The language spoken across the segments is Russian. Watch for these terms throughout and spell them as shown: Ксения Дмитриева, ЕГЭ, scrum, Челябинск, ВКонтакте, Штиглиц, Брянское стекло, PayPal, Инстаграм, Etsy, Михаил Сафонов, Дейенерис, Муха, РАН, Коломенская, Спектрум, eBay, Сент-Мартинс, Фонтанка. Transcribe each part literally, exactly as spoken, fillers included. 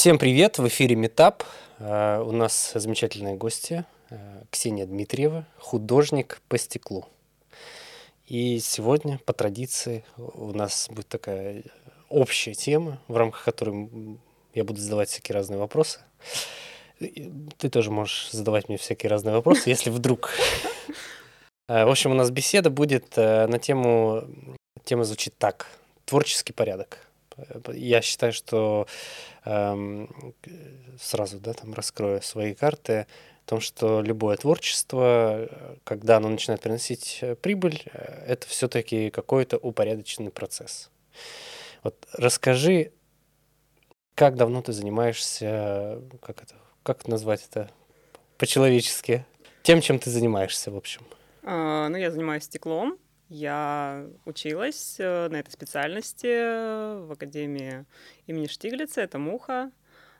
Всем привет, в эфире Метап. У нас замечательные гости. Ксения Дмитриева, художник по стеклу. И сегодня, по традиции, у нас будет такая общая тема, в рамках которой я буду задавать всякие разные вопросы. Ты тоже можешь задавать мне всякие разные вопросы, если вдруг... В общем, у нас беседа будет на тему... Тема звучит так. Творческий порядок. Я считаю, что... Сразу, да, там раскрою свои карты... о том, что любое творчество, когда оно начинает приносить прибыль, это все-таки какой-то упорядоченный процесс. Вот расскажи, как давно ты занимаешься, как это, как назвать это по-человечески, тем, чем ты занимаешься, в общем? А, ну, я занимаюсь стеклом. Я училась на этой специальности в академии имени Штиглица, это Муха.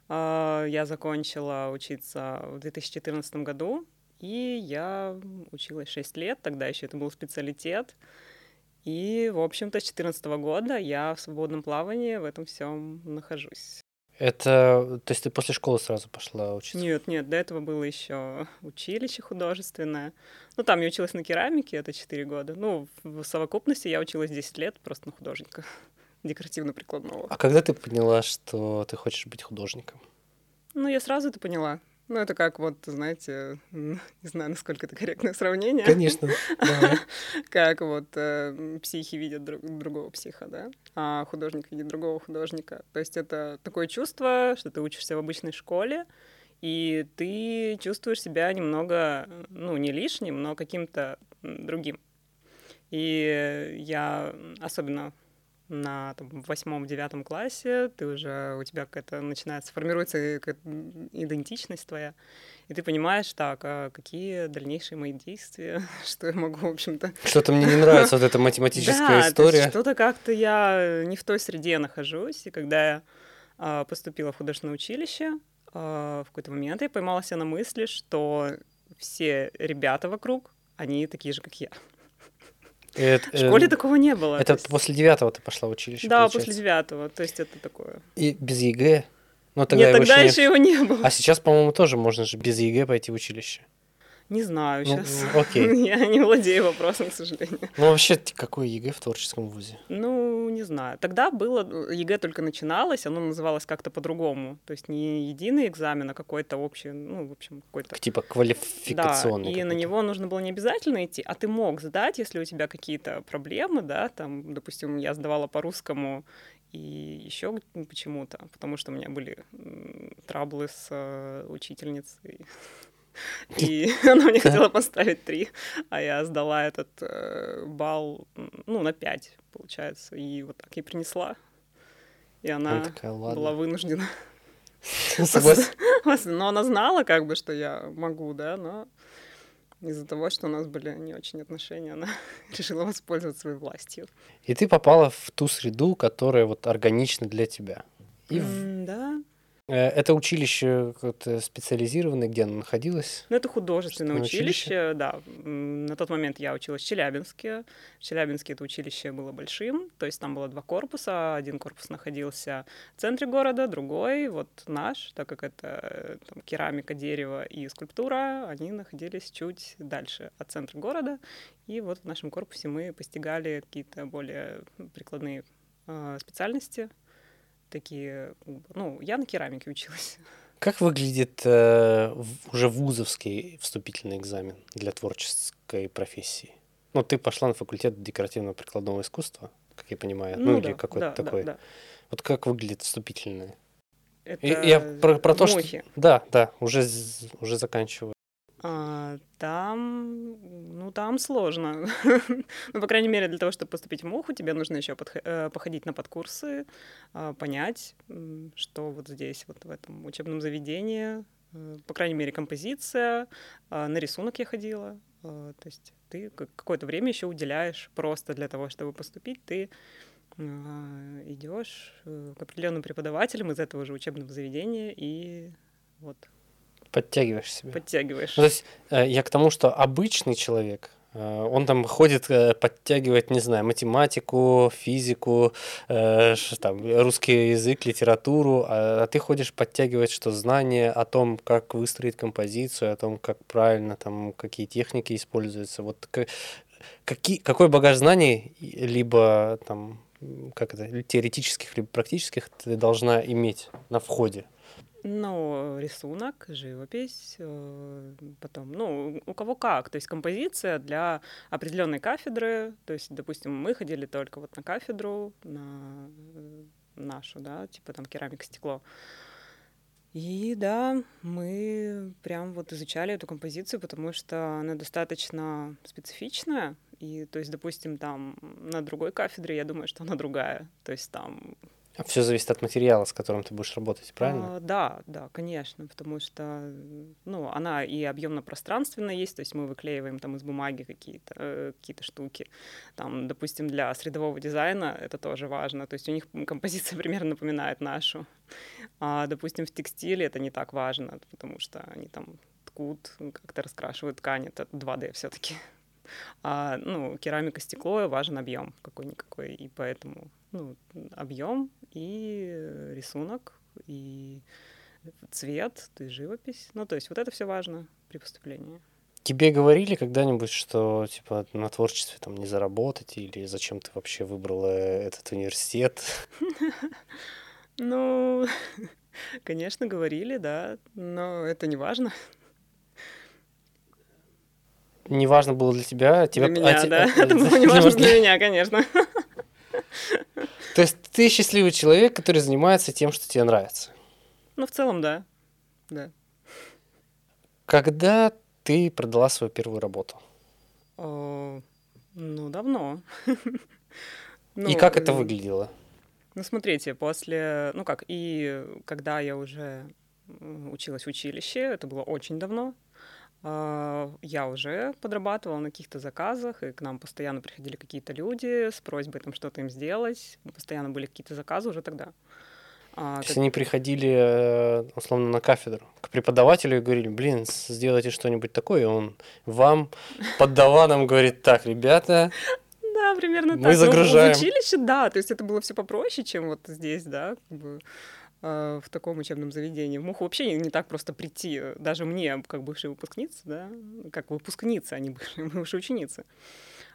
Я закончила учиться в две тысячи четырнадцатом году, и я училась шесть лет, тогда еще это был специалитет. И, в общем-то, с две тысячи четырнадцатого года я в свободном плавании в этом всем нахожусь. Это... То есть ты после школы сразу пошла учиться? Нет, нет, до этого было еще училище художественное. Ну, там я училась на керамике, это четыре года. Ну, в совокупности я училась десять лет просто на художника. Декоративно-прикладного. А когда ты поняла, что ты хочешь быть художником? Ну, я сразу это поняла. Ну, это как вот, знаете, не знаю, насколько это корректное сравнение. Конечно, да. Как вот психи видят другого психа, да, а художник видит другого художника. То есть это такое чувство, что ты учишься в обычной школе, и ты чувствуешь себя немного, ну, не лишним, но каким-то другим. И я особенно... на там, восьмом-девятом классе ты уже, у тебя какая-то начинается, формируется идентичность твоя, и ты понимаешь, так, а какие дальнейшие мои действия, что я могу, в общем-то... Что-то мне не нравится вот эта математическая история. Да, что-то как-то я не в той среде нахожусь, и когда я поступила в художественное училище, в какой-то момент я поймала себя на мысли, что все ребята вокруг, они такие же, как я. Это, в школе э, такого не было. Это есть... после девятого ты пошла в училище? Да, получается. После девятого, то есть это такое. И без ЕГЭ? Но тогда Нет, его тогда еще, еще его не было. А сейчас, по-моему, тоже можно же без ЕГЭ пойти в училище. Не знаю ну, сейчас. Окей. Я не владею вопросом, к сожалению. Ну, вообще, какой ЕГЭ в творческом вузе? Ну, не знаю. Тогда было, ЕГЭ только начиналось, оно называлось как-то по-другому. То есть не единый экзамен, а какой-то общий, ну, в общем, какой-то... Типа квалификационный. Да, и какой-то. На него нужно было не обязательно идти, а ты мог сдать, если у тебя какие-то проблемы, да, там, допустим, я сдавала по-русскому и еще почему-то, потому что у меня были траблы с учительницей. И она мне хотела поставить три, а я сдала этот э, балл, ну, на пять, получается. И вот так ей принесла. И она такая, была вынуждена. Но она знала, как бы, что я могу, да, но из-за того, что у нас были не очень отношения, она решила воспользоваться своей властью. И ты попала в ту среду, которая вот органична для тебя. И... Mm, да. Это училище какое-то специализированное, где оно находилось? Ну, это художественное училище, училище, да. На тот момент я училась в Челябинске. В Челябинске это училище было большим, то есть там было два корпуса. Один корпус находился в центре города, другой, вот наш, так как это там, керамика, дерево и скульптура, они находились чуть дальше от центра города. И вот в нашем корпусе мы постигали какие-то более прикладные э, специальности. Такие, ну, я на керамике училась. Как выглядит э, уже вузовский вступительный экзамен для творческой профессии? Ну, ты пошла на факультет декоративно-прикладного искусства, как я понимаю, ну, ну да, или какой-то да, такой. Да, да. Вот как выглядит вступительный? Это и, я про, про то, Мухи. Что... Да, да, уже, уже заканчиваю. А, там, ну, там сложно. Ну, по крайней мере, для того, чтобы поступить в Муху, тебе нужно еще подх- походить на подкурсы, понять, что вот здесь, вот в этом учебном заведении, по крайней мере, композиция, на рисунок я ходила. То есть ты какое-то время еще уделяешь просто для того, чтобы поступить, ты идешь к определенным преподавателям из этого же учебного заведения и вот... Подтягиваешь себя. Подтягиваешь. Ну, то есть я к тому, что обычный человек, Он там ходит, подтягивает, не знаю, математику, физику, э, там, русский язык, литературу, а, а ты ходишь подтягивать, что знание о том, как выстроить композицию, о том, как правильно, там, какие техники используются. Вот к, какие, какой багаж знаний, либо там, как это, теоретических, либо практических, ты должна иметь на входе? Ну, рисунок, живопись, потом, ну, у кого как, то есть композиция для определенной кафедры, то есть, допустим, мы ходили только вот на кафедру, на нашу, да, типа там керамика, стекло, и да, мы прям вот изучали эту композицию, потому что она достаточно специфичная, и, то есть, допустим, там на другой кафедре, я думаю, что она другая, то есть там... Все зависит от материала, с которым ты будешь работать, правильно? А, да, да, конечно, потому что, ну, она и объемно-пространственная есть, то есть мы выклеиваем там из бумаги какие-то, э, какие-то штуки. Там, допустим, для средового дизайна это тоже важно, то есть у них композиция примерно напоминает нашу. А, допустим, в текстиле это не так важно, потому что они там ткут, как-то раскрашивают ткань, это два дэ все-таки. А, ну, керамика, стекло, важен объем какой-никакой, и поэтому, ну, объем и рисунок, и цвет, и живопись. Ну, то есть вот это все важно при поступлении. Тебе говорили когда-нибудь, что, типа, на творчестве там не заработать, или зачем ты вообще выбрала этот университет? Ну, конечно, говорили, да, но это не важно. Не важно было для тебя? Тебя... Для меня, а, да. А, это было не важно для меня, конечно. То есть ты счастливый человек, который занимается тем, что тебе нравится? Ну, в целом, да. Да. Когда ты продала свою первую работу? О, ну, давно. Ну, и как это выглядело? Ну, смотрите, после... Ну как, и когда я уже училась в училище, это было очень давно, я уже подрабатывала на каких-то заказах, и к нам постоянно приходили какие-то люди с просьбой там что-то им сделать. Постоянно были какие-то заказы уже тогда. А, То есть как... они приходили, условно, на кафедру к преподавателю и говорили: блин, сделайте что-нибудь такое, и он вам под даваном говорит: так, ребята... Да, примерно так. Мы загружаем. В училище, да, то есть это было все попроще, чем вот здесь, да, как бы... в таком учебном заведении. В Муху вообще не так просто прийти. Даже мне, как бывшей выпускнице, да, как выпускница, а не бывшая, бывшая ученица.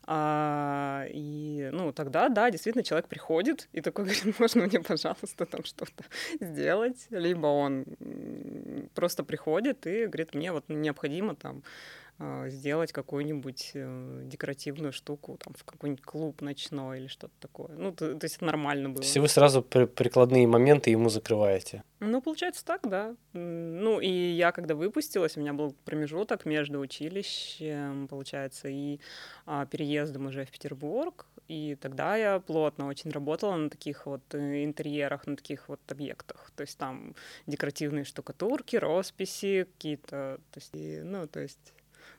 А, и, ну, тогда, да, действительно, человек приходит и такой говорит: можно мне, пожалуйста, там что-то сделать? Либо он просто приходит и говорит: мне вот необходимо там сделать какую-нибудь декоративную штуку там, в какой-нибудь клуб ночной или что-то такое. Ну, то, то есть это нормально было. То есть вы сразу при- прикладные моменты ему закрываете? Ну, получается так, да. Ну, и я, когда выпустилась, у меня был промежуток между училищем, получается, и а, переездом уже в Петербург, и тогда я плотно очень работала на таких вот интерьерах, на таких вот объектах. То есть там декоративные штукатурки, росписи какие-то, то есть, и, ну, то есть...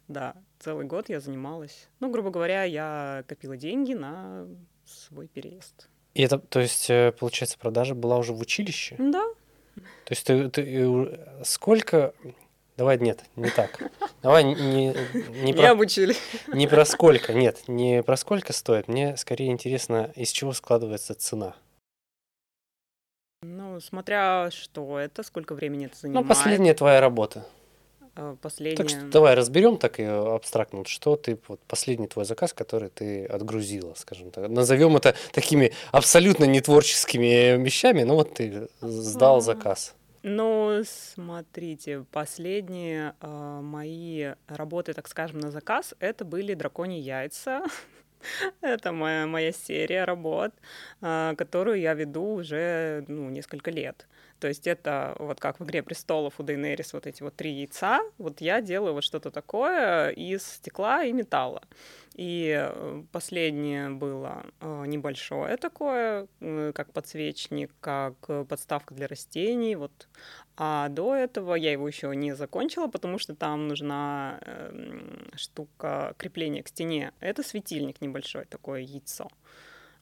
Да, целый год я занималась. Ну, грубо говоря, я копила деньги на свой переезд. И это, то есть, получается, продажа была уже в училище? Да. То есть ты, ты сколько... Давай, нет, не так. Давай не... Не, про... обучили. Не про сколько, нет, не про сколько стоит. Мне скорее интересно, из чего складывается цена. Ну, смотря что это, сколько времени это занимает. Ну, последняя твоя работа. Последняя... Так что давай разберем так ее абстрактно. Что ты, вот, последний твой заказ, который ты отгрузила, скажем так. Назовем это такими абсолютно нетворческими вещами, но вот ты сдал заказ. Ну, смотрите, последние э, мои работы, так скажем, на заказ, это были «Драконьи яйца». Это моя, моя серия работ, э, которую я веду уже, ну, несколько лет. То есть это вот как в «Игре престолов» у Дейенерис вот эти вот три яйца. Вот я делаю вот что-то такое из стекла и металла. И последнее было небольшое такое, как подсвечник, как подставка для растений. Вот. А до этого я его еще не закончила, потому что там нужна штука крепления к стене. Это светильник небольшой, такое яйцо.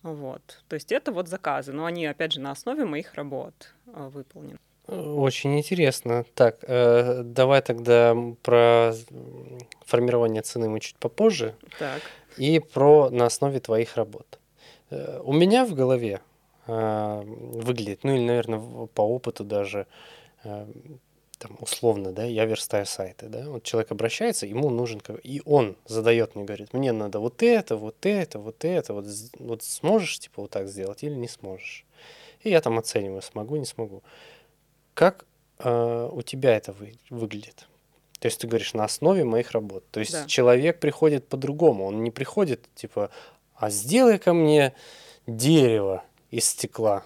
Вот. То есть это вот заказы, но они, опять же, на основе моих работ выполнены. Очень интересно. Так, э, давай тогда про формирование цены мы чуть попозже, так. и про на основе твоих работ. У меня в голове э, выглядит, ну или, наверное, по опыту даже, э, там, условно, да, я верстаю сайты, да, вот человек обращается, ему нужен, и он задает мне, говорит, мне надо вот это, вот это, вот это, вот, вот сможешь, типа, вот так сделать или не сможешь. И я там оцениваю, смогу, не смогу. Как э, у тебя это вы, выглядит? То есть ты говоришь, на основе моих работ. То есть да. человек приходит по-другому, он не приходит, типа, а сделай-ка мне дерево из стекла.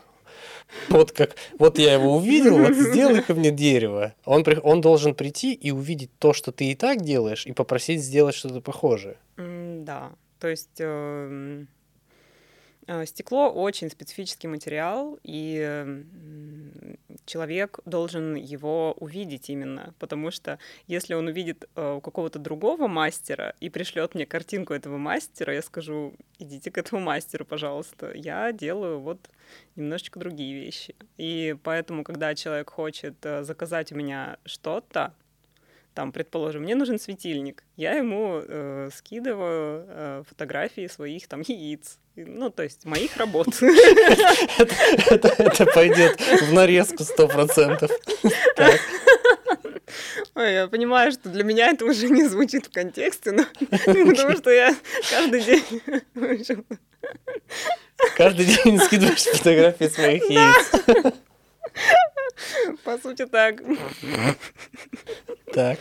Вот как, вот я его увидел, вот сделай-ка мне дерево. Он, он должен прийти и увидеть то, что ты и так делаешь, и попросить сделать что-то похожее. Да, то есть э, э, стекло очень специфический материал, и э, человек должен его увидеть именно, потому что если он увидит э, у какого-то другого мастера и пришлет мне картинку этого мастера, я скажу, идите к этому мастеру, пожалуйста, я делаю вот немножечко другие вещи. И поэтому, когда человек хочет заказать у меня что-то, там, предположим, мне нужен светильник, я ему э, скидываю э, фотографии своих там яиц, ну, то есть моих работ. Это пойдет в нарезку сто процентов. Ой, я понимаю, что для меня это уже не звучит в контексте, но потому что я каждый день... Каждый день скидываешь фотографии своих яиц. По сути, так. Так.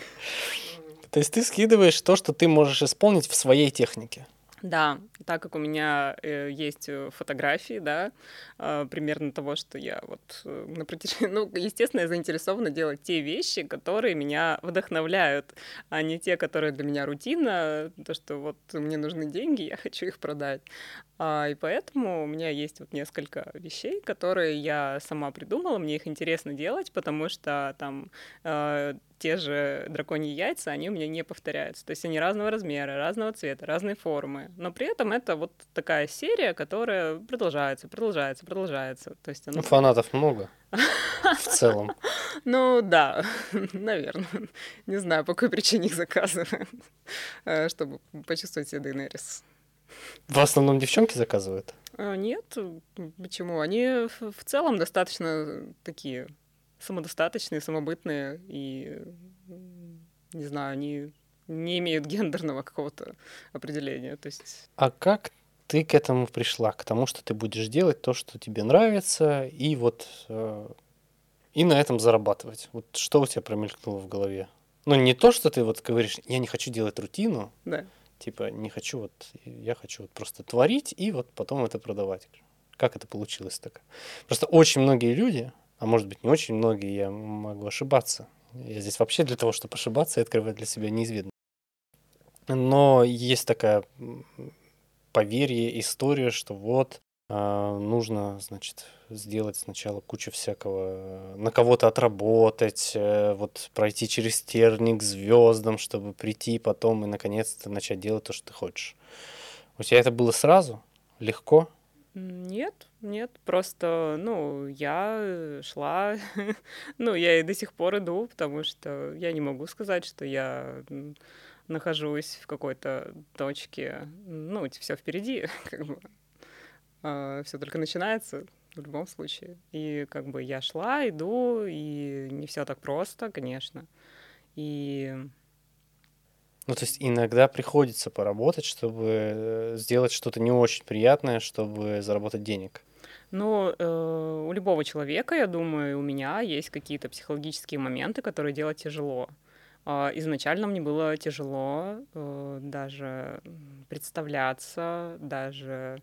То есть ты скидываешь то, что ты можешь исполнить в своей технике. Да, так как у меня э, есть фотографии, да, э, примерно того, что я вот э, на протяжении... Ну, естественно, я заинтересована делать те вещи, которые меня вдохновляют, а не те, которые для меня рутина, то, что вот мне нужны деньги, я хочу их продать. А, и поэтому у меня есть вот несколько вещей, которые я сама придумала, мне их интересно делать, потому что там... Э, те же драконьи яйца, они у меня не повторяются. То есть они разного размера, разного цвета, разной формы. Но при этом это вот такая серия, которая продолжается, продолжается, продолжается. То есть она... Ну, фанатов много в целом. Ну да, наверное. Не знаю, по какой причине их заказывают, чтобы почувствовать себя Дейенерис. В основном девчонки заказывают? Нет, почему? Они в целом достаточно такие... самодостаточные, самобытные, и, не знаю, они не имеют гендерного какого-то определения. То есть... А как ты к этому пришла? К тому, что ты будешь делать то, что тебе нравится, и вот э, и на этом зарабатывать? Вот что у тебя промелькнуло в голове? Ну, не то, что ты вот говоришь, я не хочу делать рутину, да. типа не хочу вот, я хочу вот просто творить и вот потом это продавать. Как это получилось так? Просто очень многие люди... А может быть, не очень многие, я могу ошибаться. Я здесь вообще для того, чтобы ошибаться и открывать для себя неизведанное. Но есть такая поверье, история, что вот э, нужно, значит, сделать сначала кучу всякого, на кого-то отработать, э, вот пройти через терник к звездам, чтобы прийти потом и наконец-то начать делать то, что ты хочешь. У тебя это было сразу? Легко? Нет, нет, просто, ну, я шла, ну, я и до сих пор иду, потому что я не могу сказать, что я нахожусь в какой-то точке, ну, все впереди, как бы, а, все только начинается в любом случае, и как бы я шла, иду, и не все так просто, конечно, и... Ну, то есть иногда приходится поработать, чтобы сделать что-то не очень приятное, чтобы заработать денег. Ну, э, у любого человека, я думаю, у меня есть какие-то психологические моменты, которые делать тяжело. Э, изначально мне было тяжело э, даже представляться, даже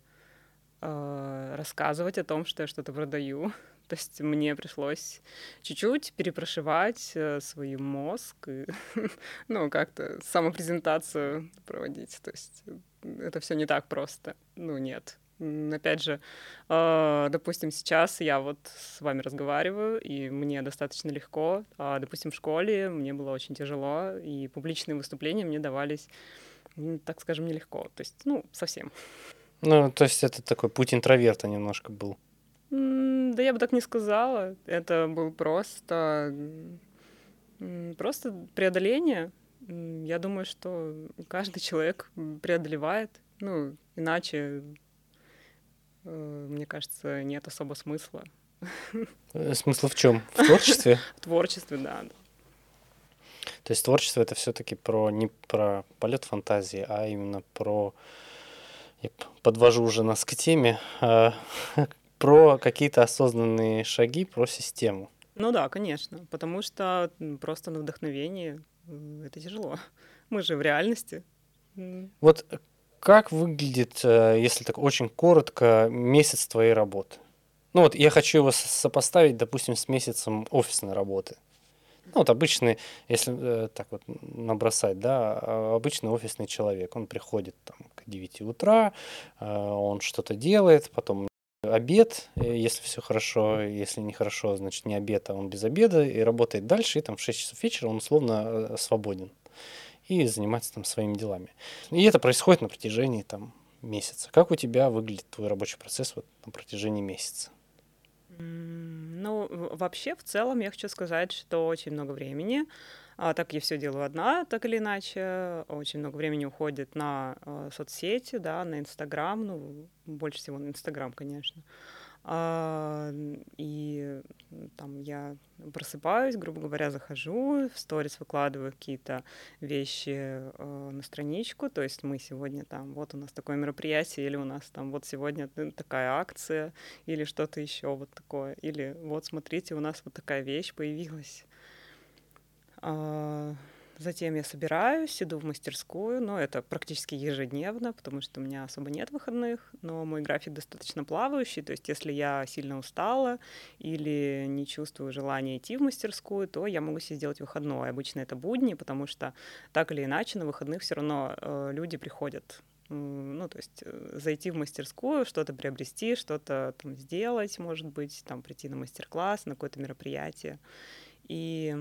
э, рассказывать о том, что я что-то продаю. То есть мне пришлось чуть-чуть перепрошивать свой мозг и, ну, как-то самопрезентацию проводить. То есть это все не так просто. Ну, нет. Опять же, допустим, сейчас я вот с вами разговариваю, и мне достаточно легко. А, допустим, в школе мне было очень тяжело, и публичные выступления мне давались, так скажем, нелегко. То есть, ну, совсем. Ну, то есть это такой путь интроверта немножко был. Да я бы так не сказала. Это было просто, просто преодоление Я думаю, что каждый человек преодолевает. Ну, иначе, мне кажется, нет особо смысла. Смысл в чем? В творчестве? В творчестве, да. То есть творчество — это все-таки про не про полет фантазии, а именно про... Я подвожу уже нас к теме. Про какие-то осознанные шаги, про систему. Ну да, конечно. Потому что просто на вдохновении это тяжело. Мы же в реальности. Вот как выглядит, если так очень коротко, месяц твоей работы? Ну вот я хочу его сопоставить, допустим, с месяцем офисной работы. Ну вот обычный, если так вот набросать, да, обычный офисный человек. Он приходит там к девяти утра, он что-то делает, потом обед, если все хорошо, если не хорошо, значит не обед, а он без обеда и работает дальше, и там в шесть часов вечера он условно свободен и занимается там своими делами. И это происходит на протяжении там месяца. Как у тебя выглядит твой рабочий процесс вот на протяжении месяца? Ну, вообще, в целом, я хочу сказать, что очень много времени, а, так я все делаю одна, так или иначе, очень много времени уходит на а, соцсети, да, на Инстаграм, ну, больше всего на Инстаграм, конечно, а, и там я просыпаюсь, грубо говоря, захожу, в сторис выкладываю какие-то вещи а, на страничку, то есть мы сегодня там, вот у нас такое мероприятие, или у нас там вот сегодня такая акция, или что-то еще вот такое, или вот смотрите, у нас вот такая вещь появилась. А, затем я собираюсь, иду в мастерскую, но это практически ежедневно, потому что у меня особо нет выходных, но мой график достаточно плавающий, то есть если я сильно устала или не чувствую желания идти в мастерскую, то я могу себе сделать выходной. Обычно это будни, потому что так или иначе на выходных все равно э, люди приходят. Ну, то есть зайти в мастерскую, что-то приобрести, что-то там сделать, может быть, там прийти на мастер-класс, на какое-то мероприятие. И...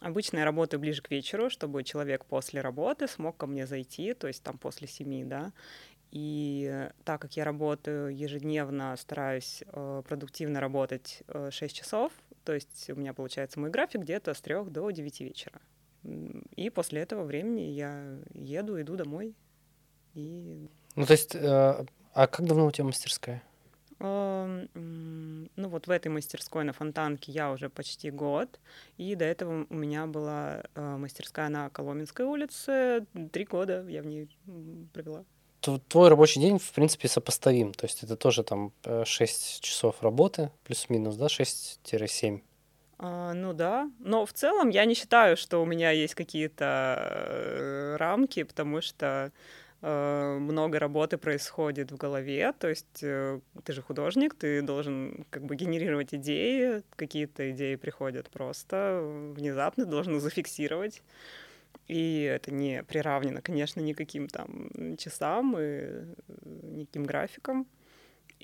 Обычно я работаю ближе к вечеру, чтобы человек после работы смог ко мне зайти, то есть там после семи, да. И так как я работаю ежедневно, стараюсь э, продуктивно работать э, шесть часов, то есть у меня получается мой график где-то с трех до девяти вечера. И после этого времени я еду, иду домой. И... Ну, то есть, э, а как давно у тебя мастерская? Ну вот в этой мастерской на Фонтанке я уже почти год, и до этого у меня была мастерская на Коломенской улице, три года я в ней провела. Твой рабочий день, в принципе, сопоставим, то есть это тоже там шесть часов работы, плюс-минус, да, шесть-семь? А, ну да, но в целом я не считаю, что у меня есть какие-то рамки, потому что... много работы происходит в голове, то есть ты же художник, ты должен как бы генерировать идеи, какие-то идеи приходят просто внезапно, ты должен зафиксировать, и это не приравнено, конечно, никаким там часам и никаким графикам.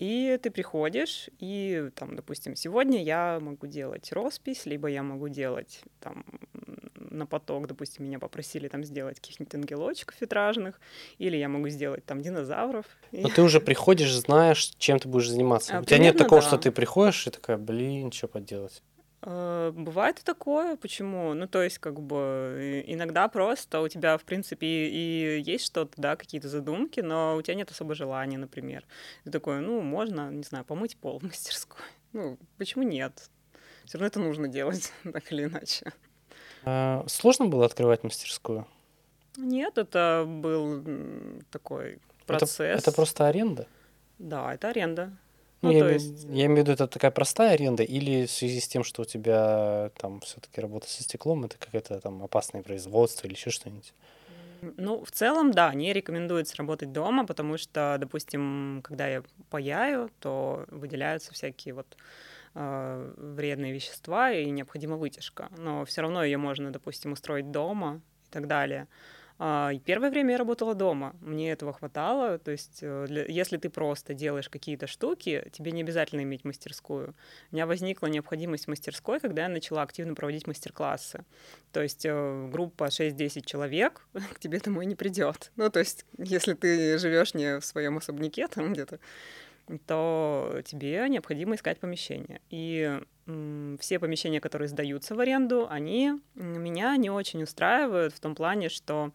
И ты приходишь, и, там, допустим, сегодня я могу делать роспись, либо я могу делать там, на поток, допустим, меня попросили там, сделать каких-нибудь ангелочков витражных, или я могу сделать там динозавров. Но и... ты уже приходишь, знаешь, чем ты будешь заниматься. А, у тебя нет такого, да. Что ты приходишь и такая, блин, что поделать? Бывает такое, почему? Ну, то есть, как бы, иногда просто у тебя, в принципе, и есть что-то, да, какие-то задумки, но у тебя нет особо желания, например. Ты такой, ну, можно, не знаю, помыть пол в мастерской. Ну, почему нет? Все равно это нужно делать, так или иначе. А, сложно было открывать мастерскую? Нет, это был такой процесс. Это, это просто аренда? Да, это аренда. Ну, я, то есть... я имею в виду, это такая простая аренда, или в связи с тем, что у тебя там все-таки работа со стеклом, это какое-то там опасное производство или еще что-нибудь? Ну, в целом, да, не рекомендуется работать дома, потому что, допустим, когда я паяю, то выделяются всякие вот э, вредные вещества и необходима вытяжка. Но все равно ее можно, допустим, устроить дома и так далее. И первое время я работала дома, мне этого хватало, то есть для, если ты просто делаешь какие-то штуки, тебе не обязательно иметь мастерскую. У меня возникла необходимость мастерской, когда я начала активно проводить мастер-классы, то есть группа шесть-десять человек к тебе домой не придет. Ну, то есть если ты живешь не в своем особняке там где-то, то тебе необходимо искать помещение. И все помещения, которые сдаются в аренду, они меня не очень устраивают в том плане, что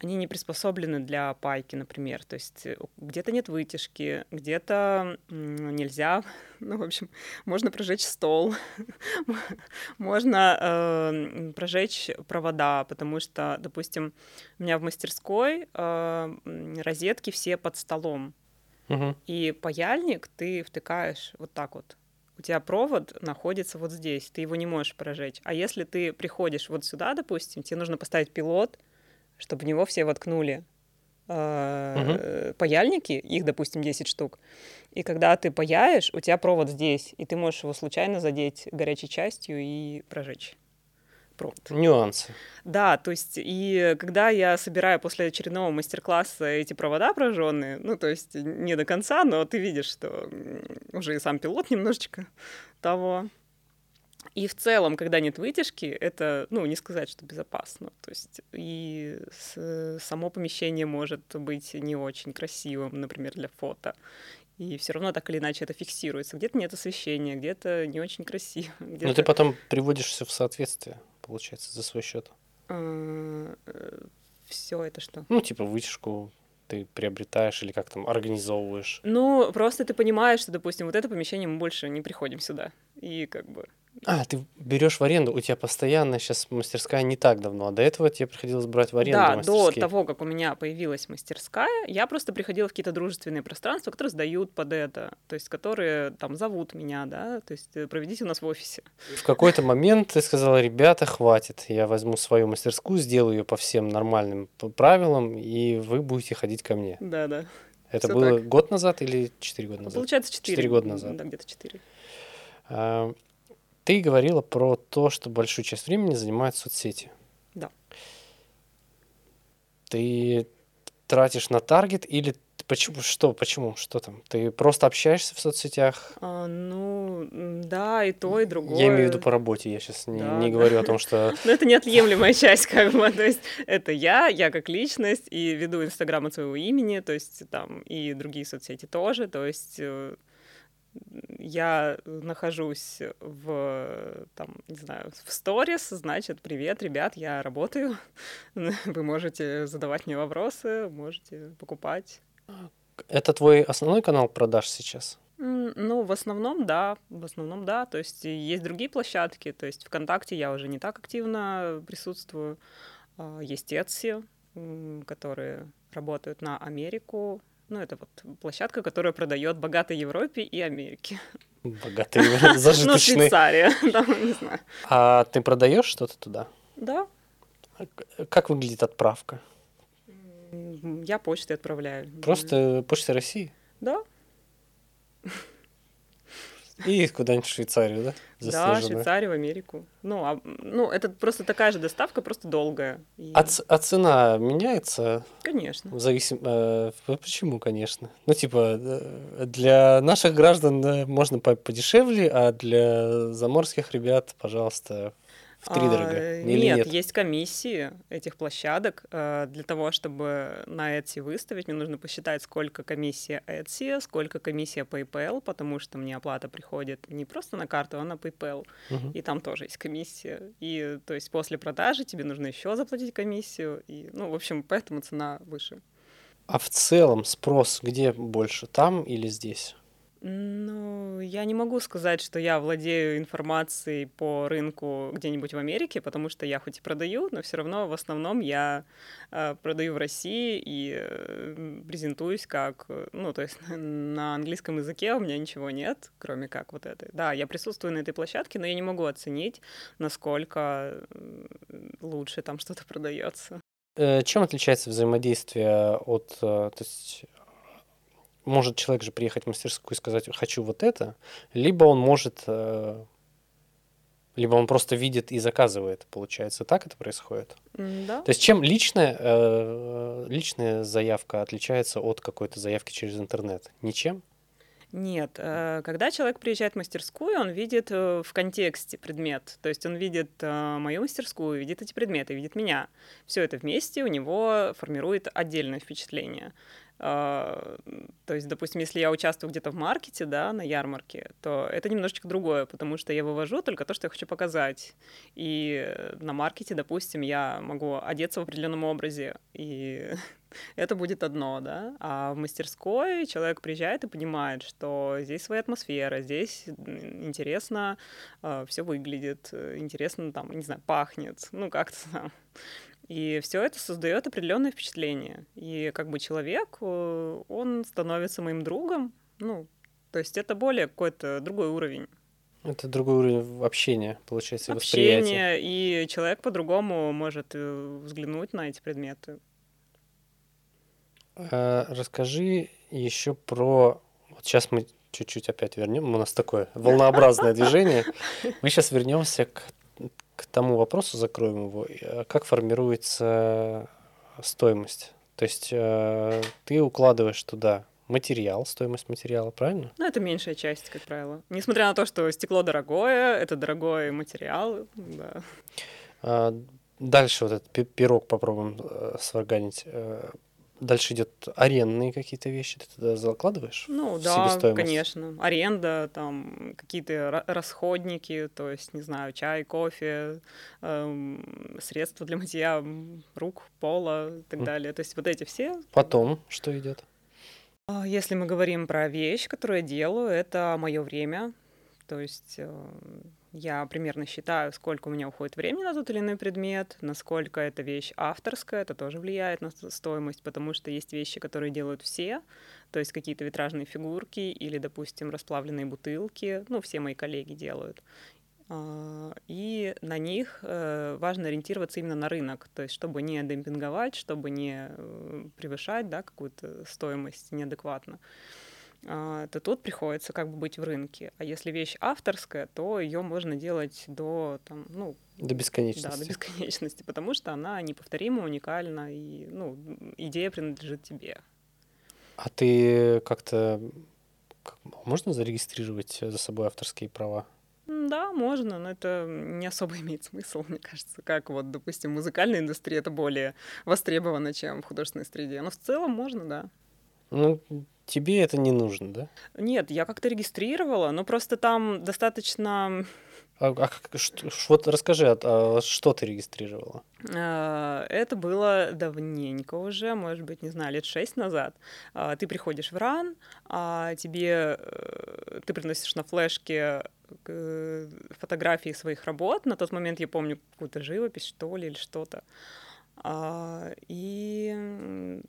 они не приспособлены для пайки, например. То есть где-то нет вытяжки, где-то нельзя... Ну, в общем, можно прожечь стол, можно э, прожечь провода, потому что, допустим, у меня в мастерской э, розетки все под столом. Угу. И паяльник ты втыкаешь вот так вот. У тебя провод находится вот здесь, ты его не можешь прожечь. А если ты приходишь вот сюда, допустим, тебе нужно поставить пилот, чтобы в него все воткнули э, угу. паяльники, их, допустим, десять штук. И когда ты паяешь, у тебя провод здесь, и ты можешь его случайно задеть горячей частью и прожечь провод. Нюансы. Да, то есть, и когда я собираю после очередного мастер-класса эти провода прожженные, ну, то есть, не до конца, но ты видишь, что уже и сам пилот немножечко того... И в целом, когда нет вытяжки, это, ну, не сказать, что безопасно. То есть и с, само помещение может быть не очень красивым, например, для фото. И все равно так или иначе это фиксируется. Где-то нет освещения, где-то не очень красиво. Где-то... Но ты потом приводишься в соответствие, получается, за свой счет. Все это что? Ну, типа вытяжку... ты приобретаешь или как там организовываешь? Ну, просто ты понимаешь, что, допустим, вот это помещение мы больше не приходим сюда. И как бы... А, ты берешь в аренду, у тебя постоянно сейчас мастерская не так давно, а до этого тебе приходилось брать в аренду да, мастерские. Да, до того, как у меня появилась мастерская, я просто приходила в какие-то дружественные пространства, которые сдают под это, то есть которые там зовут меня, да, то есть проведите у нас в офисе. В какой-то момент ты сказала, ребята, хватит, я возьму свою мастерскую, сделаю ее по всем нормальным правилам, и вы будете ходить ко мне. Да-да. Это Всё было так. Год назад или четыре года назад? Получается, четыре. Четыре года назад. Да, где-то четыре. А- Ты говорила про то, что большую часть времени занимают соцсети. Да. Ты тратишь на таргет или почему? Что? Почему? Что там? Ты просто общаешься в соцсетях? А, ну, да, и то, и другое. Я имею в виду по работе. Я сейчас не, да, не говорю да. о том, что... Но это неотъемлемая часть, как бы. То есть это я, я как личность, и веду Инстаграм от своего имени, то есть там и другие соцсети тоже, то есть... Я нахожусь в, там, не знаю, в сторис, значит, привет, ребят, я работаю. Вы можете задавать мне вопросы, можете покупать. Это твой основной канал продаж сейчас? Ну, в основном, да, в основном, да. То есть есть другие площадки, то есть ВКонтакте я уже не так активно присутствую. Есть Etsy, которые работают на Америку. Ну, это вот площадка, которая продает богатой Европе и Америке. Богатые, зажиточные. Ну, Швейцария, там, не знаю. А ты продаешь что-то туда? Да. Как выглядит отправка? Я почтой отправляю. Просто почта России? Да. И куда-нибудь в Швейцарию, да? Да, в Швейцарию, в Америку. Ну, а, ну, это просто такая же доставка, просто долгая. И... А, а цена меняется? Конечно. В зависим... э, почему, конечно? Ну, типа, для наших граждан можно подешевле, а для заморских ребят, пожалуйста, втридорога. А, нет, нет, есть комиссии этих площадок. Для того, чтобы на Etsy выставить, мне нужно посчитать, сколько комиссия Etsy, сколько комиссия PayPal, потому что мне оплата приходит не просто на карту, а на PayPal. Угу. И там тоже есть комиссия. И то есть после продажи тебе нужно еще заплатить комиссию. И, ну, в общем, поэтому цена выше. А в целом спрос где больше, там или здесь? Ну, я не могу сказать, что я владею информацией по рынку где-нибудь в Америке, потому что я хоть и продаю, но все равно в основном я э, продаю в России и э, презентуюсь как... Ну, то есть на английском языке у меня ничего нет, кроме как вот этой. Да, я присутствую на этой площадке, но я не могу оценить, насколько лучше там что-то продается. Чем отличается взаимодействие от... То есть... Может человек же приехать в мастерскую и сказать «хочу вот это», либо он может, либо он просто видит и заказывает, получается. Так это происходит? Да. То есть чем личная, личная заявка отличается от какой-то заявки через интернет? Ничем? Нет. Когда человек приезжает в мастерскую, он видит в контексте предмет. То есть он видит мою мастерскую, видит эти предметы, видит меня. Все это вместе у него формирует отдельное впечатление. То есть, допустим, если я участвую где-то в маркете, да, на ярмарке, то это немножечко другое, потому что я вывожу только то, что я хочу показать. И на маркете, допустим, я могу одеться в определенном образе, и это будет одно, да. А в мастерской человек приезжает и понимает, что здесь своя атмосфера, здесь интересно все выглядит, интересно там, не знаю, пахнет, ну как-то там. И все это создает определенное впечатление. И как бы человек, он становится моим другом. Ну, то есть это более какой-то другой уровень. Это другой уровень общения, получается, общение, восприятие. Общение, и человек по-другому может взглянуть на эти предметы. А, расскажи еще про... Вот сейчас мы чуть-чуть опять вернем. У нас такое волнообразное движение. Мы сейчас вернемся к... к тому вопросу, закроем его, как формируется стоимость. То есть э, ты укладываешь туда материал, стоимость материала, правильно? Ну, это меньшая часть, как правило. Несмотря на то, что стекло дорогое, это дорогой материал, да. А дальше вот этот пирог попробуем э, сварганить. Дальше идет арендные какие-то вещи, ты туда закладываешь? Ну да, конечно. Аренда, там какие-то расходники, то есть, не знаю, чай, кофе, эм, средства для мытья рук, пола и так далее. То есть вот эти все. Потом что идет? Если мы говорим про вещь, которую я делаю, это мое время. То есть э, я примерно считаю, сколько у меня уходит времени на тот или иной предмет, насколько эта вещь авторская, это тоже влияет на стоимость, потому что есть вещи, которые делают все, то есть какие-то витражные фигурки или, допустим, расплавленные бутылки, ну, все мои коллеги делают. И на них важно ориентироваться именно на рынок, то есть чтобы не демпинговать, чтобы не превышать, да, какую-то стоимость неадекватно. То тут приходится как бы быть в рынке. А если вещь авторская, то ее можно делать до, там, ну, до бесконечности. Да, до бесконечности, потому что она неповторима, уникальна, и, ну, идея принадлежит тебе. А ты как-то... Как, можно зарегистрировать за собой авторские права? Да, можно, но это не особо имеет смысл, мне кажется. Как вот, допустим, музыкальная индустрия — это более востребовано, чем в художественной среде. Но в целом можно, да. Ну, тебе это не нужно, да? Нет, я как-то регистрировала, но просто там достаточно... А, а, что, вот расскажи, а, а, что ты регистрировала? Это было давненько уже, может быть, не знаю, лет шесть назад. Ты приходишь в РАН, а тебе ты приносишь на флешке фотографии своих работ. На тот момент я помню какую-то живопись, что ли, или что-то. И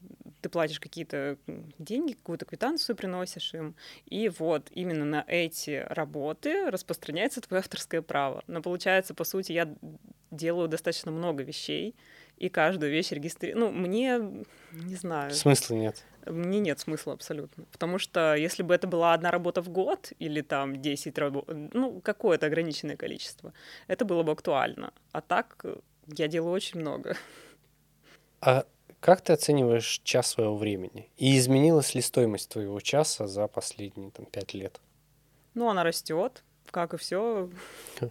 ты платишь какие-то деньги, какую-то квитанцию приносишь им, и вот именно на эти работы распространяется твое авторское право. Но получается, по сути, я делаю достаточно много вещей, и каждую вещь регистрирую. Ну, мне, не знаю... Смысла нет. Мне нет смысла абсолютно. Потому что если бы это была одна работа в год или там десять работ, ну, какое-то ограниченное количество, это было бы актуально. А так... Я делаю очень много. А как ты оцениваешь час своего времени? И изменилась ли стоимость твоего часа за последние там, пять лет? Ну, она растет, как и все.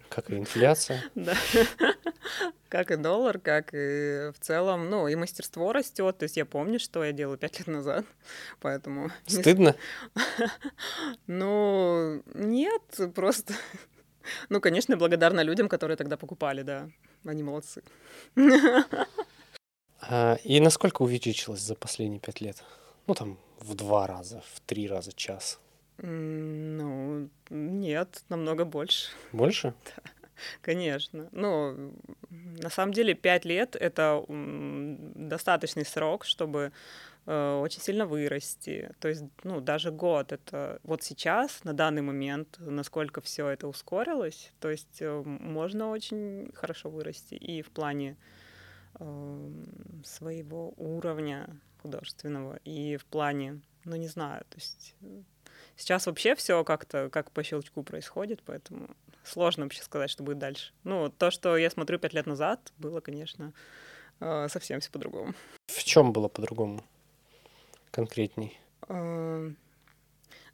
Как и инфляция. Да. Как и доллар, как и в целом. Ну, и мастерство растет. То есть я помню, что я делала пять лет назад. Поэтому. Стыдно? Ну, нет, просто. Ну, конечно, благодарна людям, которые тогда покупали, да. Они молодцы. А, и насколько увеличилось за последние пять лет? Ну, там, в два раза, в три раза час. Ну, нет, намного больше. Больше? Да, конечно. Ну, на самом деле, пять лет — это достаточный срок, чтобы... очень сильно вырасти. То есть, ну, даже год это вот сейчас, на данный момент, насколько все это ускорилось, то есть можно очень хорошо вырасти и в плане э, своего уровня художественного, и в плане, ну, не знаю, то есть сейчас вообще все как-то как по щелчку происходит, поэтому сложно вообще сказать, что будет дальше. Ну, то, что я смотрю пять лет назад, было, конечно, э, совсем все по-другому. В чем было по-другому? Конкретней.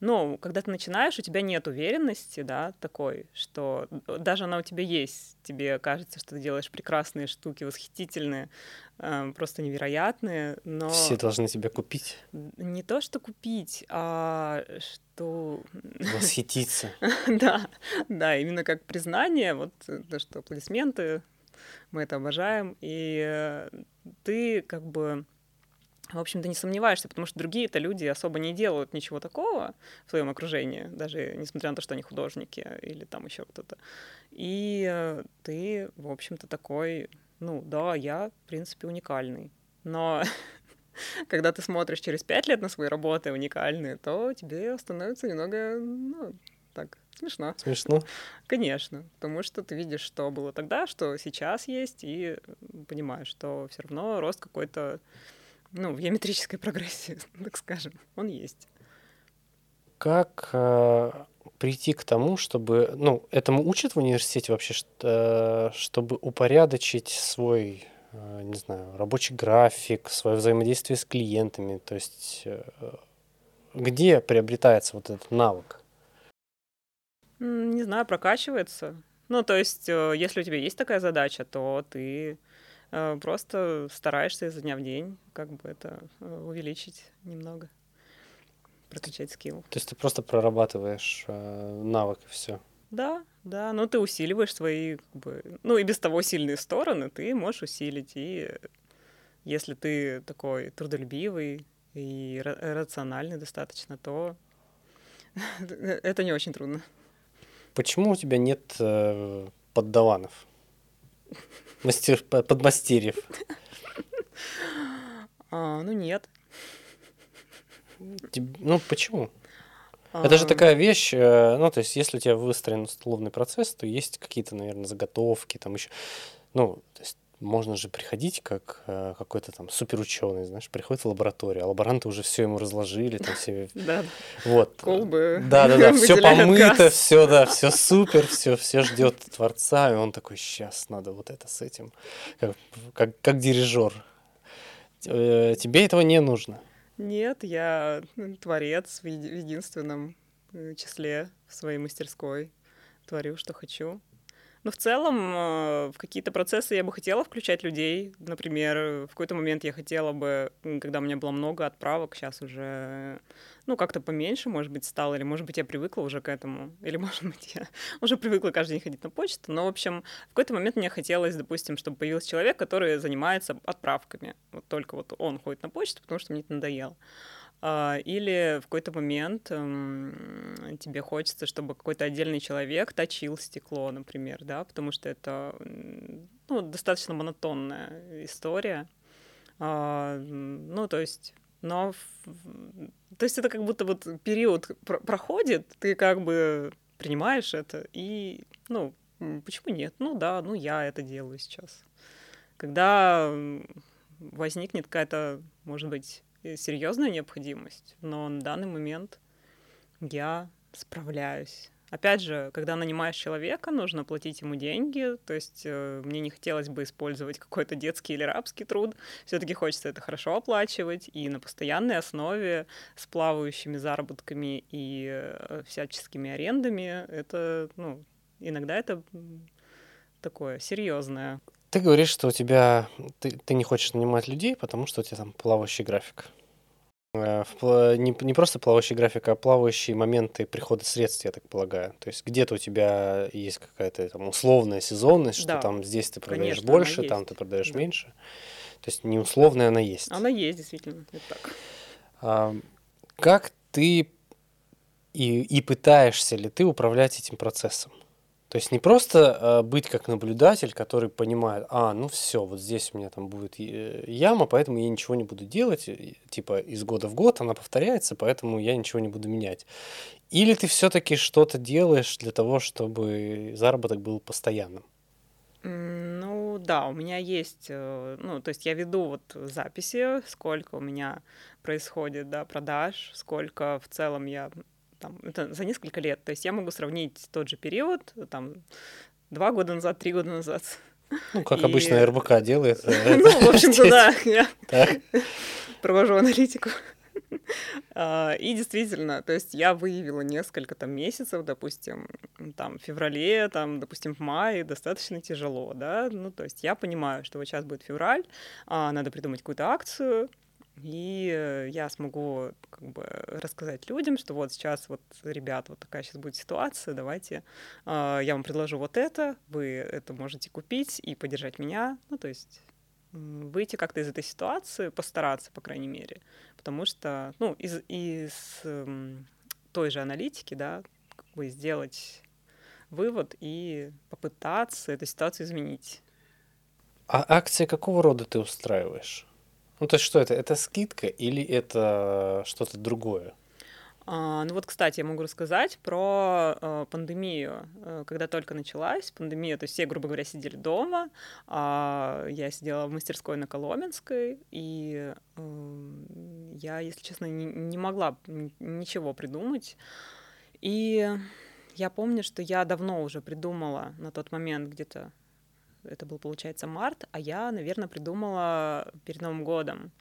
Но когда ты начинаешь, у тебя нет уверенности, да, такой, что даже она у тебя есть. Тебе кажется, что ты делаешь прекрасные штуки, восхитительные, э, просто невероятные, но... Все должны тебя купить. Не то, что купить, а что... Восхититься. Да, да, именно как признание, вот то, что аплодисменты, мы это обожаем, и ты как бы... В общем-то, не сомневаешься, потому что другие-то люди особо не делают ничего такого в своем окружении, даже несмотря на то, что они художники или там еще кто-то. И ты, в общем-то, такой, ну да, я, в принципе, уникальный. Но когда ты смотришь через пять лет на свои работы уникальные, то тебе становится немного, ну, так... Смешно. Смешно? Конечно, потому что ты видишь, что было тогда, что сейчас есть, и понимаешь, что все равно рост какой-то, ну, в геометрической прогрессии, так скажем, он есть. Как э, прийти к тому, чтобы... Ну, этому учат в университете вообще, что, чтобы упорядочить свой, э, не знаю, рабочий график, свое взаимодействие с клиентами, то есть э, где приобретается вот этот навык? Не знаю, прокачивается. Ну, то есть, если у тебя есть такая задача, то ты просто стараешься изо дня в день как бы это увеличить немного, прокачать скилл. То есть ты просто прорабатываешь навык и все? Да, да. Ну, ты усиливаешь свои, как бы, ну, и без того сильные стороны ты можешь усилить. И если ты такой трудолюбивый и рациональный достаточно, то это не очень трудно. Почему у тебя нет э, поддаванов, мастер, подмастерьев? А, ну, нет. Ну, почему? А... Это же такая вещь, э, ну, то есть, если у тебя выстроен условный процесс, то есть какие-то, наверное, заготовки, там еще, ну, то есть, можно же приходить как э, какой-то там суперученый, знаешь, приходит в лабораторию, а лаборанты уже все ему разложили, там все, вот, колбы, да, да, да, все помыто, все, да, все супер, все, все ждет творца, и он такой: сейчас надо вот это с этим, как, как, как дирижер. Тебе этого не нужно? Нет, я творец в единственном числе в своей мастерской, творю, что хочу. Но в целом в какие-то процессы я бы хотела включать людей. Например, в какой-то момент я хотела бы, когда у меня было много отправок, сейчас уже, ну, как-то поменьше, может быть, стало, или, может быть, я привыкла уже к этому, или, может быть, я уже привыкла каждый день ходить на почту. Но, в общем, в какой-то момент мне хотелось, допустим, чтобы появился человек, который занимается отправками. Вот только вот он ходит на почту, потому что мне это надоело. Или в какой-то момент тебе хочется, чтобы какой-то отдельный человек точил стекло, например, да, потому что это, ну, достаточно монотонная история. Ну, то есть, но... То есть это как будто вот период проходит, ты как бы принимаешь это, и, ну, почему нет? Ну да, ну я это делаю сейчас. Когда возникнет какая-то, может быть, серьезная необходимость, но на данный момент я справляюсь. Опять же, когда нанимаешь человека, нужно платить ему деньги, то есть э, мне не хотелось бы использовать какой-то детский или рабский труд, все-таки хочется это хорошо оплачивать и на постоянной основе с плавающими заработками и э, всяческими арендами. Это, ну, иногда это такое серьезное. Ты говоришь, что у тебя ты, ты не хочешь нанимать людей, потому что у тебя там плавающий график. Не, не просто плавающий график, а плавающие моменты прихода средств, я так полагаю. То есть где-то у тебя есть какая-то там условная сезонность, да, что там здесь ты продаешь, конечно, больше, там ты продаешь, да, меньше. То есть не условная, она есть. Она есть, действительно. Вот так. А, как ты и, и пытаешься ли ты управлять этим процессом? То есть не просто э, быть как наблюдатель, который понимает: а, ну все, вот здесь у меня там будет яма, поэтому я ничего не буду делать, типа из года в год она повторяется, поэтому я ничего не буду менять. Или ты все-таки что-то делаешь для того, чтобы заработок был постоянным? Ну да, у меня есть, ну, то есть я веду вот записи, сколько у меня происходит, да, продаж, сколько в целом я... Там, это за несколько лет. То есть я могу сравнить тот же период, там, два года назад, три года назад. Ну, как и... обычно РБК делает. Ну, в общем-то, да, я провожу аналитику. И действительно, то есть я выявила несколько там месяцев, допустим, там в феврале, там, допустим, в мае достаточно тяжело, да, ну, то есть я понимаю, что вот сейчас будет февраль, надо придумать какую-то акцию, и я смогу как бы рассказать людям, что вот сейчас вот, ребят, вот такая сейчас будет ситуация, давайте я вам предложу вот это, вы это можете купить и поддержать меня, ну, то есть выйти как-то из этой ситуации, постараться, по крайней мере, потому что, ну, из, из той же аналитики, да, как бы сделать вывод и попытаться эту ситуацию изменить. А акции какого рода ты устраиваешь? Ну, то есть что это? Это скидка или это что-то другое? А, ну вот, кстати, я могу рассказать про э, пандемию. Когда только началась пандемия, то есть все, грубо говоря, сидели дома. А я сидела в мастерской на Коломенской, и э, я, если честно, не, не могла ничего придумать. И я помню, что я давно уже придумала на тот момент где-то, это был, получается, март, а я, наверное, придумала перед Новым годом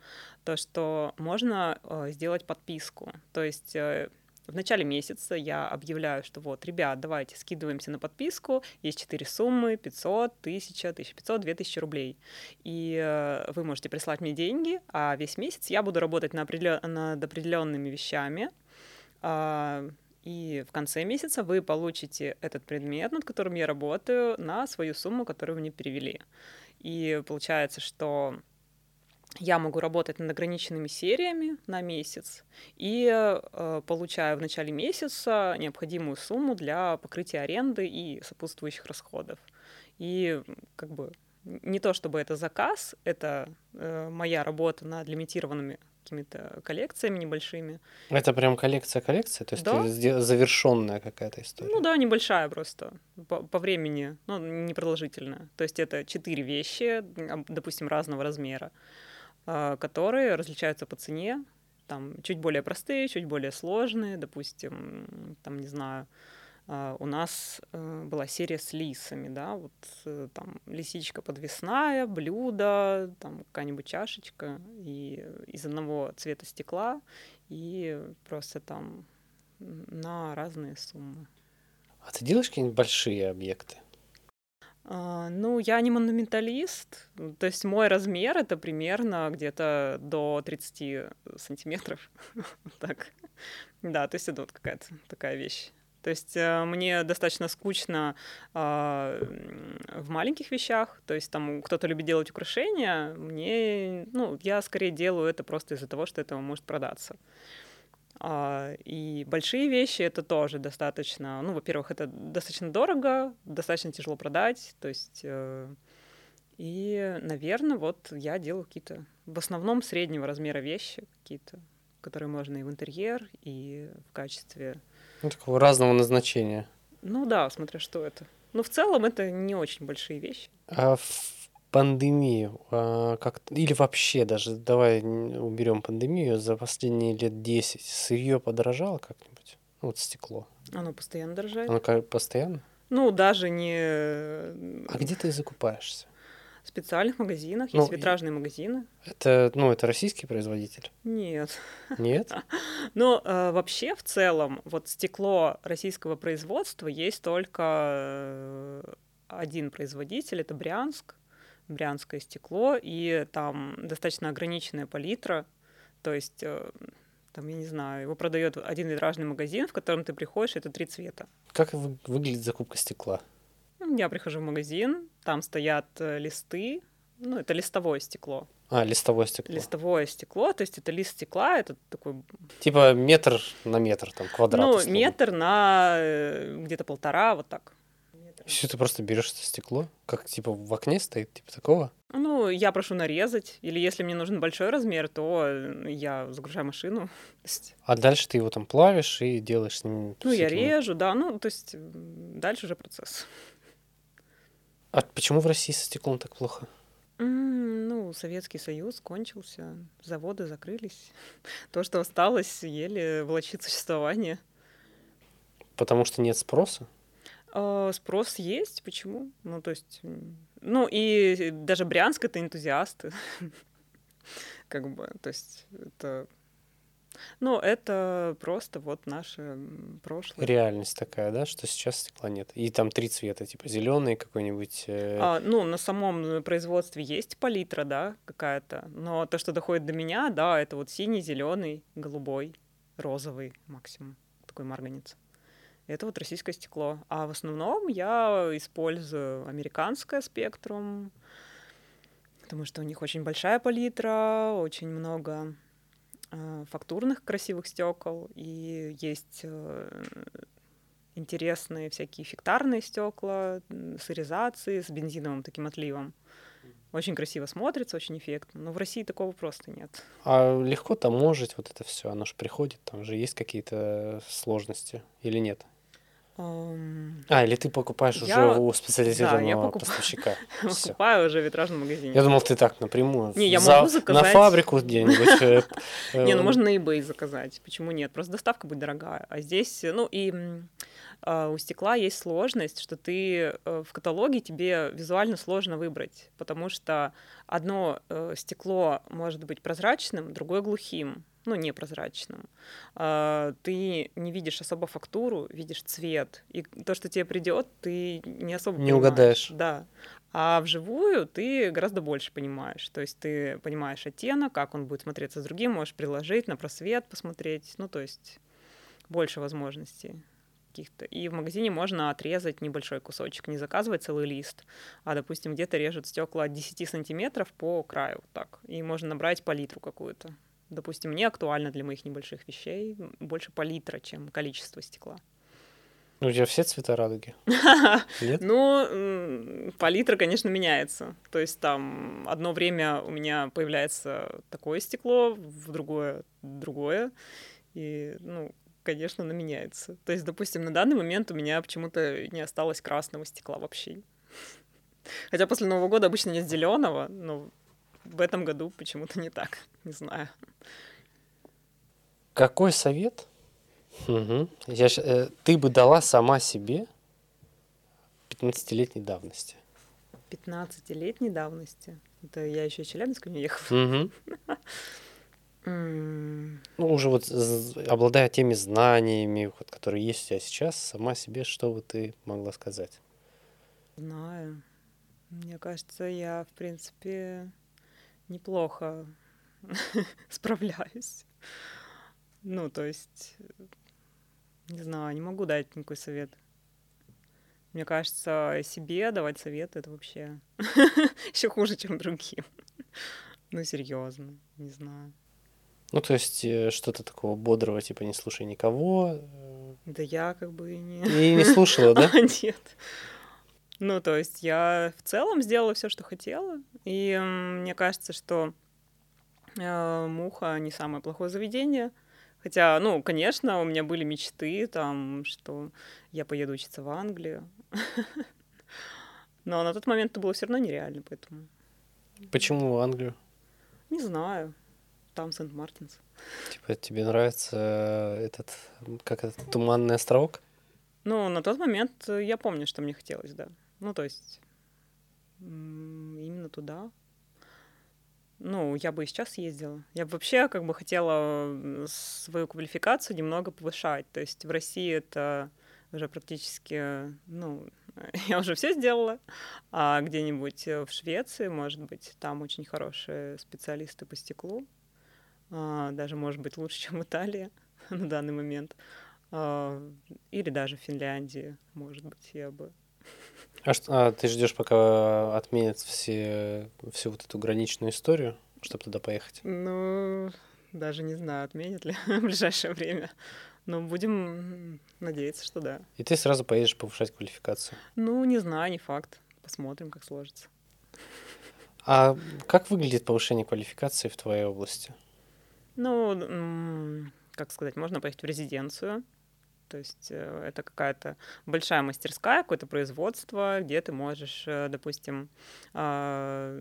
то, что можно сделать подписку. То есть в начале месяца я объявляю, что вот, ребят, давайте скидываемся на подписку, есть четыре суммы, пятьсот, тысяча, тысяча пятьсот, две тысячи рублей. И вы можете прислать мне деньги, а весь месяц я буду работать над определенными вещами. И в конце месяца вы получите этот предмет, над которым я работаю, на свою сумму, которую вы мне перевели. И получается, что я могу работать над ограниченными сериями на месяц и э, получаю в начале месяца необходимую сумму для покрытия аренды и сопутствующих расходов. И как бы не то чтобы это заказ, это э, моя работа над лимитированными какими-то коллекциями небольшими. Это прям коллекция-коллекция? То есть да. Завершенная какая-то история? Ну да, небольшая просто, по, по времени, ну, непродолжительная. То есть это четыре вещи, допустим, разного размера, которые различаются по цене. Там чуть более простые, чуть более сложные. Допустим, там, не знаю, у нас была серия с лисами, да, вот там лисичка подвесная, блюдо, там какая-нибудь чашечка и из одного цвета стекла и просто там на разные суммы. А ты делаешь какие-нибудь большие объекты? А, ну, я не монументалист, то есть мой размер это примерно где-то до тридцать сантиметров, так, да, то есть это вот какая-то такая вещь. То есть мне достаточно скучно э, в маленьких вещах, то есть там кто-то любит делать украшения, мне, ну, я скорее делаю это просто из-за того, что это может продаться. А, и большие вещи это тоже достаточно, ну, во-первых, это достаточно дорого, достаточно тяжело продать, то есть э, и, наверное, вот я делаю какие-то, в основном среднего размера вещи какие-то, которые можно и в интерьер, и в качестве... Ну, такого разного назначения. Ну да, смотря что это. Но в целом это не очень большие вещи. А в пандемию а, как или вообще даже, давай уберем пандемию, за последние лет десять сырье подорожало как-нибудь? Ну, вот стекло. Оно постоянно дорожает? Оно как постоянно? Ну, даже не... А где ты закупаешься? В специальных магазинах, ну, есть витражные и... магазины. Это, ну, это российский производитель? Нет. Нет? Ну, э, вообще, в целом, вот стекло российского производства есть только один производитель, это Брянск, Брянское стекло, и там достаточно ограниченная палитра, то есть, э, там, я не знаю, его продает один витражный магазин, в котором ты приходишь, это три цвета. Как выглядит закупка стекла? Я прихожу в магазин, там стоят листы, ну, это листовое стекло. А, листовое стекло. Листовое стекло, то есть это лист стекла, это такой... Типа метр на метр, там, квадрат. Ну, условно. Метр на где-то полтора, вот так. Если ты просто берешь это стекло, как, типа, в окне стоит, типа такого? Ну, я прошу нарезать, или если мне нужен большой размер, то я загружаю машину. А дальше ты его там плавишь и делаешь... Ну, я этим... режу, да, ну, то есть дальше уже процесс. А почему в России со стеклом так плохо? Mm, ну, Советский Союз кончился, заводы закрылись. То, что осталось, еле влачит существование. Потому что нет спроса? Uh, спрос есть, почему? Ну, то есть... Ну, и даже Брянск — это энтузиасты. Как бы, то есть это... Ну, это просто вот наше прошлое. Реальность такая, да, что сейчас стекла нет. И там три цвета, типа зеленый какой-нибудь. А, ну, на самом производстве есть палитра, да, какая-то. Но то, что доходит до меня, да, это вот синий, зеленый, голубой, розовый максимум. Такой марганец. Это вот российское стекло. А в основном я использую американское Спектрум, потому что у них очень большая палитра, очень много фактурных красивых стекол, и есть интересные всякие эффектарные стекла с иризацией, с бензиновым таким отливом. Очень красиво смотрится, очень эффектно. Но в России такого просто нет. А легко таможить вот это все? Оно же приходит, там же есть какие-то сложности или нет? Um, а, или ты покупаешь я... уже у специализированного да, я покуп... поставщика? Я покупаю уже в витражном магазине. Я думал, ты так напрямую. Не, я могу заказать. На фабрику где-нибудь. Не, ну можно на eBay заказать. Почему нет? Просто доставка будет дорогая. А здесь, ну и у стекла есть сложность, что ты в каталоге тебе визуально сложно выбрать, потому что одно стекло может быть прозрачным, другое глухим. Ну, непрозрачным. Ты не видишь особо фактуру, видишь цвет. И то, что тебе придет, ты не особо не понимаешь. Угадаешь. Да. А вживую ты гораздо больше понимаешь. То есть ты понимаешь оттенок, как он будет смотреться с другим, можешь приложить, на просвет посмотреть. Ну, то есть больше возможностей каких-то. И в магазине можно отрезать небольшой кусочек, не заказывать целый лист. А, допустим, где-то режут стекла от десять сантиметров по краю вот так. И можно набрать палитру какую-то. Допустим, мне актуально для моих небольших вещей больше палитра, чем количество стекла. Ну, у тебя все цвета радуги? Нет? Ну, палитра, конечно, меняется. То есть там одно время у меня появляется такое стекло, в другое другое. И, ну, конечно, оно меняется. То есть, допустим, на данный момент у меня почему-то не осталось красного стекла вообще. Хотя после Нового года обычно нет зеленого, но... В этом году почему-то не так, не знаю. Какой совет угу. Я, э, ты бы дала сама себе пятнадцатилетней давности? пятнадцатилетней давности? Это я еще из Челябинска не ехала. Угу. Ну, уже вот обладая теми знаниями, вот, которые есть у тебя сейчас, сама себе, что бы ты могла сказать? Знаю. Мне кажется, я, в принципе... неплохо справляюсь. Ну, то есть, не знаю, не могу дать никакой совет. Мне кажется, себе давать совет — это вообще еще хуже, чем другим. Ну, серьезно, не знаю. Ну, то есть, что-то такого бодрого, типа не слушай никого. Да я как бы и не... И не слушала, да? Нет. Ну, то есть я в целом сделала все, что хотела, и э, мне кажется, что э, Муха не самое плохое заведение, хотя, ну, конечно, у меня были мечты, там, что я поеду учиться в Англию, но на тот момент это было все равно нереально, поэтому. Почему в Англию? Не знаю, там Сент-Мартинс. Типа тебе нравится этот, как этот туманный островок? Ну, на тот момент я помню, что мне хотелось, да. Ну, то есть именно туда. Ну, я бы и сейчас ездила. Я бы вообще как бы хотела свою квалификацию немного повышать. То есть в России это уже практически, ну, я уже все сделала. А где-нибудь в Швеции, может быть, там очень хорошие специалисты по стеклу. Даже, может быть, лучше, чем в Италии на данный момент. Или даже в Финляндии, может быть, я бы. А, что, а ты ждешь, пока отменят все, всю вот эту граничную историю, чтобы туда поехать? Ну, даже не знаю, отменят ли в ближайшее время. Но будем надеяться, что да. И ты сразу поедешь повышать квалификацию? Ну, не знаю, не факт. Посмотрим, как сложится. А как выглядит повышение квалификации в твоей области? Ну, как сказать, можно поехать в резиденцию. То есть это какая-то большая мастерская, какое-то производство, где ты можешь, допустим, там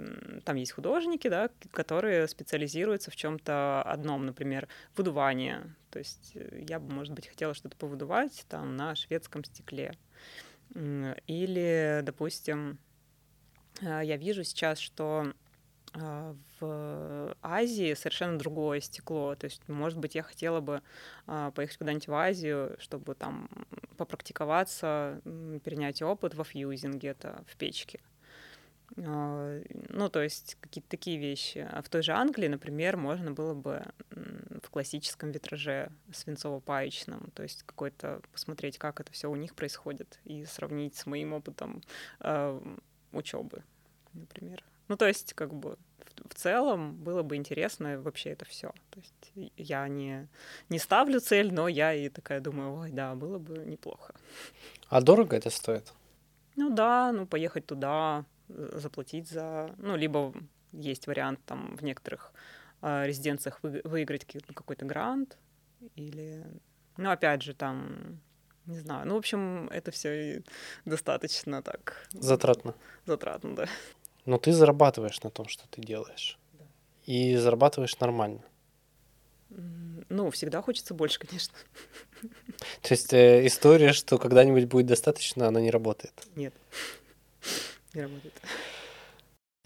есть художники, да, которые специализируются в чем-то одном, например, выдувание. То есть я бы, может быть, хотела что-то повыдувать там на шведском стекле. Или, допустим, я вижу сейчас, что в Азии совершенно другое стекло. То есть, может быть, я хотела бы поехать куда-нибудь в Азию, чтобы там попрактиковаться, перенять опыт во фьюзинге, это в печке. Ну, то есть какие-то такие вещи. А в той же Англии, например, можно было бы в классическом витраже свинцово-паечном, то есть какой-то посмотреть, как это все у них происходит, и сравнить с моим опытом э, учебы, например. Ну, то есть, как бы в, в целом было бы интересно вообще это все. То есть я не, не ставлю цель, но я и такая думаю, ой, да, было бы неплохо. А дорого это стоит? Ну да, ну поехать туда, заплатить за... Ну, либо есть вариант там в некоторых э, резиденциях вы, выиграть какой-то грант, или... Ну, опять же, там... Не знаю. Ну, в общем, это все достаточно так... Затратно. Затратно, да. Но ты зарабатываешь на том, что ты делаешь. Да. И зарабатываешь нормально. Ну, всегда хочется больше, конечно. То есть э, история, что когда-нибудь будет достаточно, она не работает? Нет. Не работает.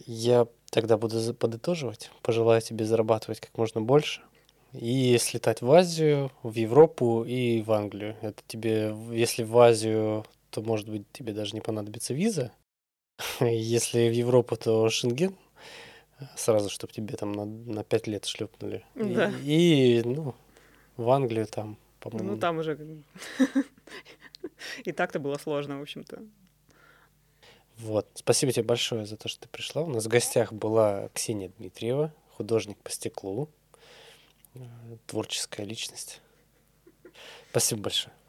Я тогда буду подытоживать. Пожелаю тебе зарабатывать как можно больше и слетать в Азию, в Европу и в Англию. Это тебе, если в Азию, то, может быть, тебе даже не понадобится виза. Если в Европу, то Шенген. Сразу, чтобы тебе там на, на пять лет шлепнули. Да. И, и, ну, в Англию там, по-моему. Ну, там уже... И так-то было сложно, в общем-то. Вот. Спасибо тебе большое за то, что ты пришла. У нас в гостях была Ксения Дмитриева, художник по стеклу, творческая личность. Спасибо большое.